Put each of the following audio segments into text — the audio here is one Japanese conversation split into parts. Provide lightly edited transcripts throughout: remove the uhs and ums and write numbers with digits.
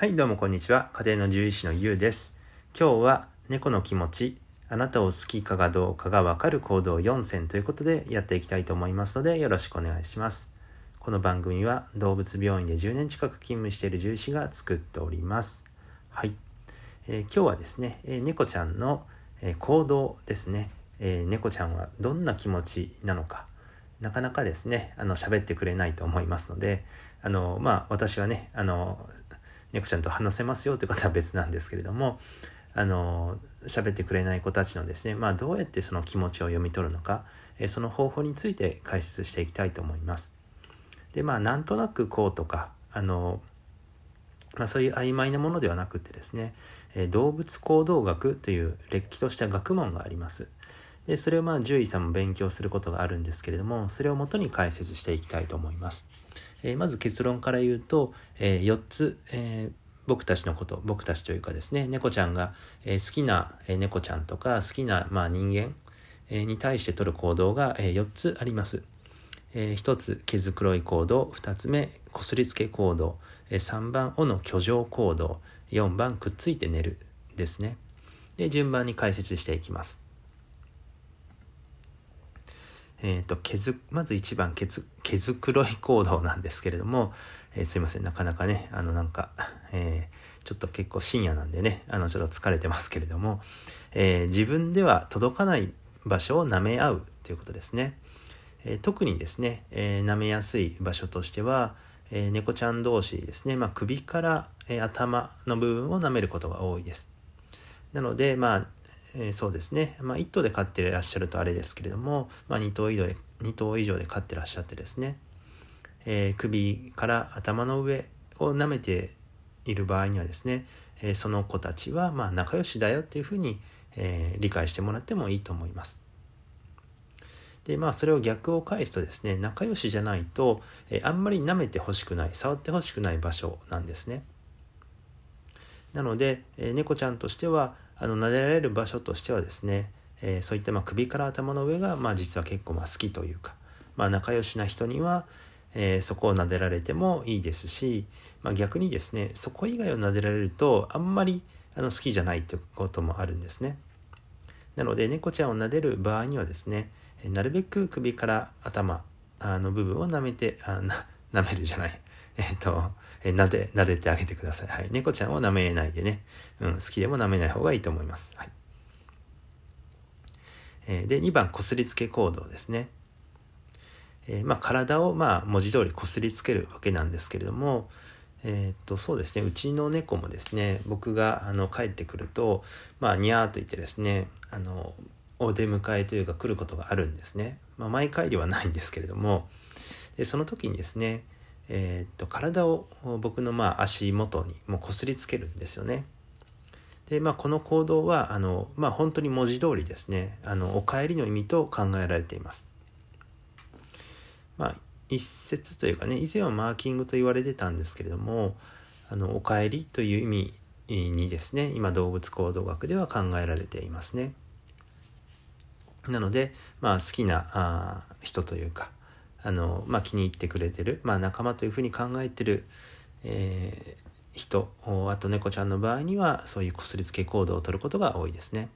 はいどうもこんにちは、家庭の獣医師のゆうです。今日は猫の気持ち、あなたを好きかがどうかがわかる行動4選ということでやっていきたいと思いますのでよろしくお願いします。この番組は動物病院で10年近く勤務している獣医師が作っております。はい、今日はですね、猫ちゃんの行動ですね、猫ちゃんはどんな気持ちなのか、なかなかですね喋ってくれないと思いますので、私はね猫ちゃんと話せますよという方は別なんですけれども、喋ってくれない子たちのですね、どうやってその気持ちを読み取るのか、その方法について解説していきたいと思います。で、なんとなくこうとか、そういう曖昧なものではなくてですね、動物行動学というれっきとした学問があります。で、それを獣医さんも勉強することがあるんですけれども、それをもとに解説していきたいと思います。まず結論から言うと、4つ、僕たちのこと、僕たちというかですね、猫ちゃんが、好きな猫ちゃんとか好きな、人間、に対して取る行動が、4つあります。1つ、毛づくろい行動。2つ目、こすりつけ行動。3番、尾の居上行動。4番、くっついて寝るですね。で、順番に解説していきます。まず1番毛づくろい行動なんですけれども、すいません、なかなかねちょっと結構深夜なんでねちょっと疲れてますけれども、自分では届かない場所を舐め合うということですね。特にですね、舐めやすい場所としては、猫ちゃん同士ですね、首から、頭の部分を舐めることが多いです。なのでそうですね、1頭で飼っていらっしゃるとあれですけれども、2頭以上で飼ってらっしゃってですね、首から頭の上を舐めている場合にはですね、その子たちは仲良しだよっていうふうに、理解してもらってもいいと思います。で、それを逆を返すとですね、仲良しじゃないと、あんまり舐めてほしくない、触ってほしくない場所なんですね。なので、猫ちゃんとしては撫でられる場所としてはですね、そういった首から頭の上が実は結構好きというか、仲良しな人には、そこを撫でられてもいいですし、逆にですね、そこ以外を撫でられるとあんまり好きじゃないということもあるんですね。なので猫ちゃんを撫でる場合にはですね、なるべく首から頭の部分を撫でてあげてください。はい、猫ちゃんを舐めないでね、好きでも舐めない方がいいと思います。はい。で、2番、こすりつけ行動ですね。体を文字通りこすりつけるわけなんですけれども、そうですね、うちの猫もですね、僕が帰ってくるとニャーと言ってですね、お出迎えというか来ることがあるんですね。毎回ではないんですけれども、でその時にですね、体を僕の足元にもうこすりつけるんですよね。で、この行動は本当に文字通りですね、お帰りの意味と考えられています。一説というかね、以前はマーキングと言われてたんですけれども、お帰りという意味にですね、今動物行動学では考えられていますね。なので、好きな人というか、気に入ってくれてる、仲間というふうに考えてる、人、あと猫ちゃんの場合にはそういうこすりつけ行動をとることが多いですね。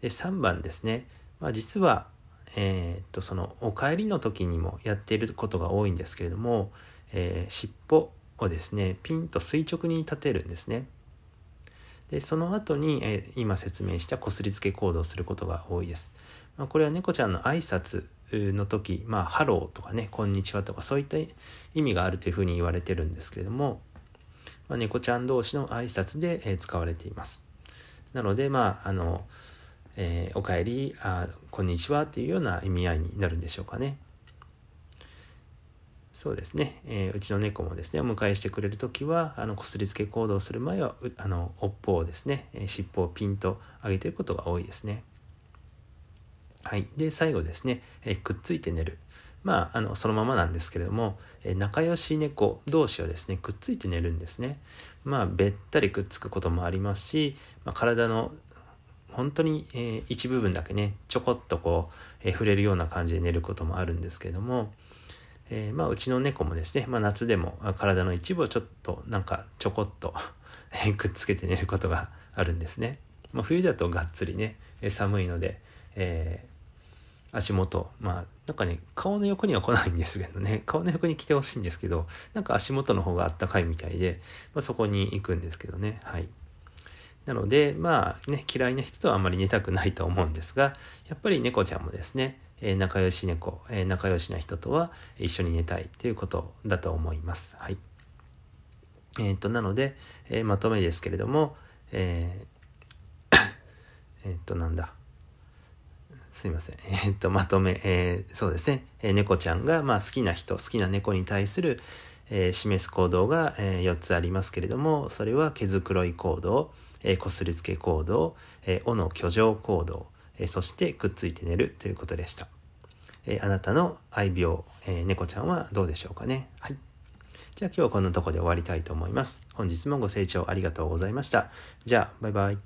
で、3番ですね、実は、そのお帰りの時にもやっていることが多いんですけれども、尻尾をですねピンと垂直に立てるんですね。でその後に、今説明したこすりつけ行動をすることが多いです。これは猫ちゃんの挨拶の時、ハローとかね、こんにちはとかそういった意味があるというふうに言われてるんですけれども、猫ちゃん同士の挨拶で、使われています。なのでおかえり、こんにちはというような意味合いになるんでしょうかね。そうですね、うちの猫もですね、お迎えしてくれるときはこすりつけ行動をする前は尾っぽをですね、尻尾をピンと上げていることが多いですね。はい、で最後ですね、くっついて寝る、そのままなんですけれども、仲良し猫同士はですねくっついて寝るんですね。べったりくっつくこともありますし、体の本当に、一部分だけねちょこっとこう、触れるような感じで寝ることもあるんですけれども、うちの猫もですね、夏でも体の一部をちょっとちょこっとくっつけて寝ることがあるんですね。冬だとがっつりね寒いので、足元顔の横には来ないんですけどね、顔の横に来てほしいんですけど、足元の方があったかいみたいで、そこに行くんですけどね。はい。なので嫌いな人とはあまり寝たくないと思うんですが、やっぱり猫ちゃんもですね、仲良しな人とは一緒に寝たいということだと思います。はい。なので、まとめですけれども、まとめ、そうですね、猫ちゃんが好きな猫に対する、示す行動が、4つありますけれども、それは毛づくろい行動、こすりつけ行動、斧居上行動、そしてくっついて寝るということでした。あなたの愛病、猫ちゃんはどうでしょうかね。はい。じゃあ今日はこんなとこで終わりたいと思います。本日もご清聴ありがとうございました。じゃあバイバイ。